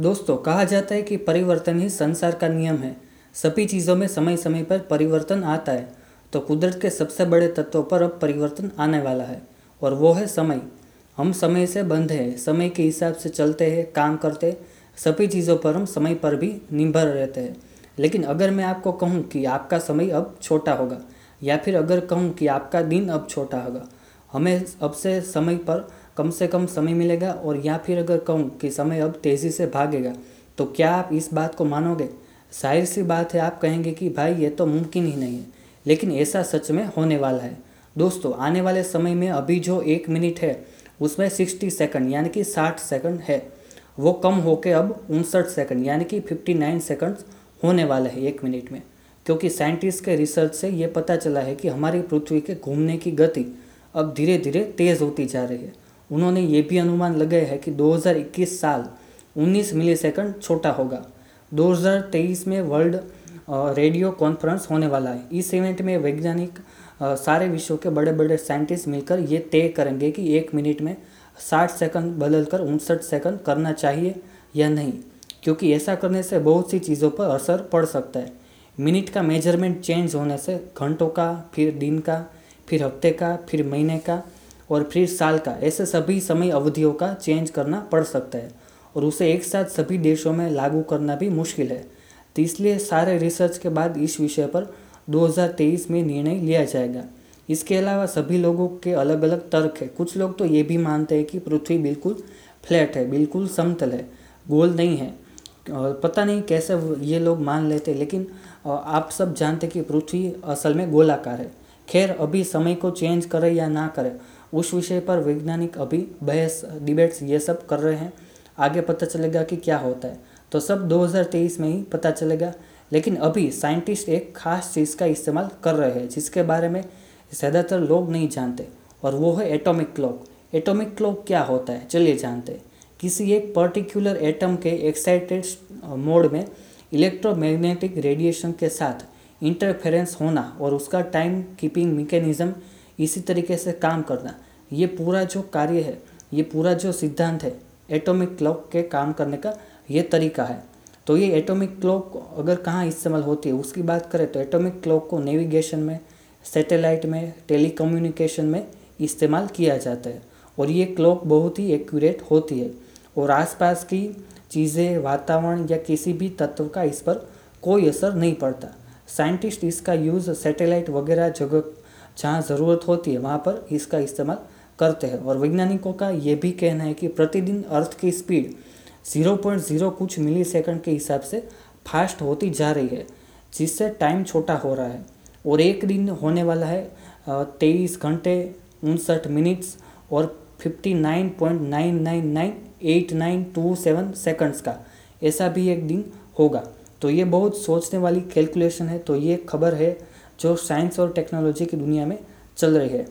दोस्तों, कहा जाता है कि परिवर्तन ही संसार का नियम है। सभी चीज़ों में समय समय पर परिवर्तन आता है। तो कुदरत के सबसे बड़े तत्वों पर अब परिवर्तन आने वाला है और वो है समय। हम समय से बंधे हैं, समय के हिसाब से चलते हैं, काम करते, सभी चीज़ों पर हम समय पर भी निर्भर रहते हैं। लेकिन अगर मैं आपको कहूँ कि आपका समय अब छोटा होगा या फिर अगर कहूँ कि आपका दिन अब छोटा होगा, हमें अब से समय पर कम से कम समय मिलेगा। और या फिर अगर कहूँ कि समय अब तेज़ी से भागेगा, तो क्या आप इस बात को मानोगे? जाहिर सी बात है, आप कहेंगे कि भाई ये तो मुमकिन ही नहीं है। लेकिन ऐसा सच में होने वाला है। दोस्तों, आने वाले समय में अभी जो 1 मिनट है उसमें 60 सेकंड यानी कि 60 सेकंड है, वो कम होके अब 59 सेकंड यानी कि 59 सेकंड्स होने वाले हैं 1 मिनट में। क्योंकि साइंटिस्ट के रिसर्च से ये पता चला है कि हमारी पृथ्वी के घूमने की गति अब धीरे धीरे तेज़ होती जा रही है। उन्होंने ये भी अनुमान लगाया है कि 2021 साल 19 मिली सेकंड छोटा होगा। 2023 में वर्ल्ड रेडियो कॉन्फ्रेंस होने वाला है। इस इवेंट में वैज्ञानिक सारे विश्व के बड़े बड़े साइंटिस्ट मिलकर ये तय करेंगे कि 1 मिनट में 60 सेकंड बदलकर 59 सेकंड करना चाहिए या नहीं, क्योंकि ऐसा करने से बहुत सी चीज़ों पर असर पड़ सकता है। मिनट का मेजरमेंट चेंज होने से घंटों का, फिर दिन का, फिर हफ्ते का, फिर महीने का और फिर साल का, ऐसे सभी समय अवधियों का चेंज करना पड़ सकता है और उसे एक साथ सभी देशों में लागू करना भी मुश्किल है। तो इसलिए सारे रिसर्च के बाद इस विषय पर 2023 में निर्णय लिया जाएगा। इसके अलावा सभी लोगों के अलग अलग तर्क है। कुछ लोग तो ये भी मानते हैं कि पृथ्वी बिल्कुल फ्लैट है, बिल्कुल समतल है, गोल नहीं है। और पता नहीं कैसे ये लोग मान लेते, लेकिन आप सब जानते कि पृथ्वी असल में गोलाकार है। खैर, अभी समय को चेंज करें या ना करें उस विषय पर वैज्ञानिक अभी बहस, डिबेट्स ये सब कर रहे हैं। आगे पता चलेगा कि क्या होता है, तो सब 2023 में ही पता चलेगा। लेकिन अभी साइंटिस्ट एक खास चीज़ का इस्तेमाल कर रहे हैं जिसके बारे में ज़्यादातर लोग नहीं जानते, और वो है एटॉमिक क्लॉक। एटॉमिक क्लॉक क्या होता है, चलिए जानते हैं। किसी एक पर्टिकुलर एटम के एक्साइटेड मोड में इलेक्ट्रोमैग्नेटिक रेडिएशन के साथ इंटरफेरेंस होना और उसका टाइम कीपिंग मैकेनिज़्म इसी तरीके से काम करना, ये पूरा जो कार्य है, ये पूरा जो सिद्धांत है एटॉमिक क्लॉक के काम करने का, ये तरीका है। तो ये एटॉमिक क्लॉक अगर कहाँ इस्तेमाल होती है उसकी बात करें तो एटॉमिक क्लॉक को नेविगेशन में, सैटेलाइट में, टेलीकम्युनिकेशन में इस्तेमाल किया जाता है। और ये क्लॉक बहुत ही एक्यूरेट होती है और आसपास की चीज़ें, वातावरण या किसी भी तत्व का इस पर कोई असर नहीं पड़ता। साइंटिस्ट इसका यूज़ सैटेलाइट वगैरह जगह जहाँ ज़रूरत होती है वहाँ पर इसका इस्तेमाल करते हैं। और वैज्ञानिकों का ये भी कहना है कि प्रतिदिन अर्थ की स्पीड 0.0 कुछ मिली सेकेंड के हिसाब से फास्ट होती जा रही है, जिससे टाइम छोटा हो रहा है। और एक दिन होने वाला है 23 घंटे 59 मिनट्स और 59.9998927 सेकंड्स का, ऐसा भी एक दिन होगा। तो ये बहुत सोचने वाली कैलकुलेशन है। तो ये खबर है जो साइंस और टेक्नोलॉजी की दुनिया में चल रही है।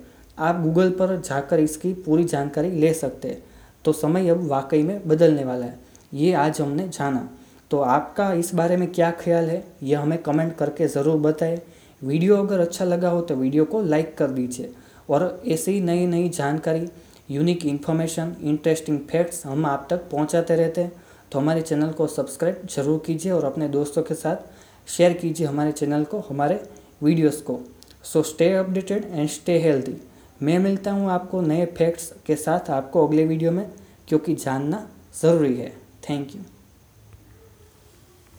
आप गूगल पर जाकर इसकी पूरी जानकारी ले सकते हैं। तो समय अब वाकई में बदलने वाला है, ये आज हमने जाना। तो आपका इस बारे में क्या ख्याल है, ये हमें कमेंट करके ज़रूर बताएं। वीडियो अगर अच्छा लगा हो तो वीडियो को लाइक कर दीजिए और ऐसी ही नई नई जानकारी, यूनिक इन्फॉर्मेशन, इंटरेस्टिंग फैक्ट्स हम आप तक पहुंचाते रहते हैं। तो हमारे चैनल को सब्सक्राइब जरूर कीजिए और अपने दोस्तों के साथ शेयर कीजिए हमारे चैनल को, हमारे वीडियोस को। So stay updated and stay healthy. मैं मिलता हूं आपको नए फैक्ट्स के साथ आपको अगले वीडियो में, क्योंकि जानना ज़रूरी है। Thank you.